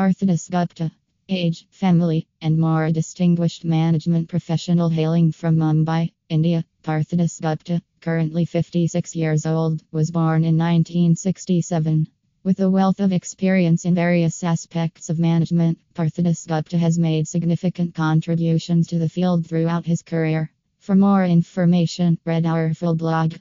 Partho Dasgupta, age, family, and more. A distinguished management professional hailing from Mumbai, India. Partho Dasgupta, currently 56 years old, was born in 1967. With a wealth of experience in various aspects of management, Partho Dasgupta has made significant contributions to the field throughout his career. For more information, read our full blog.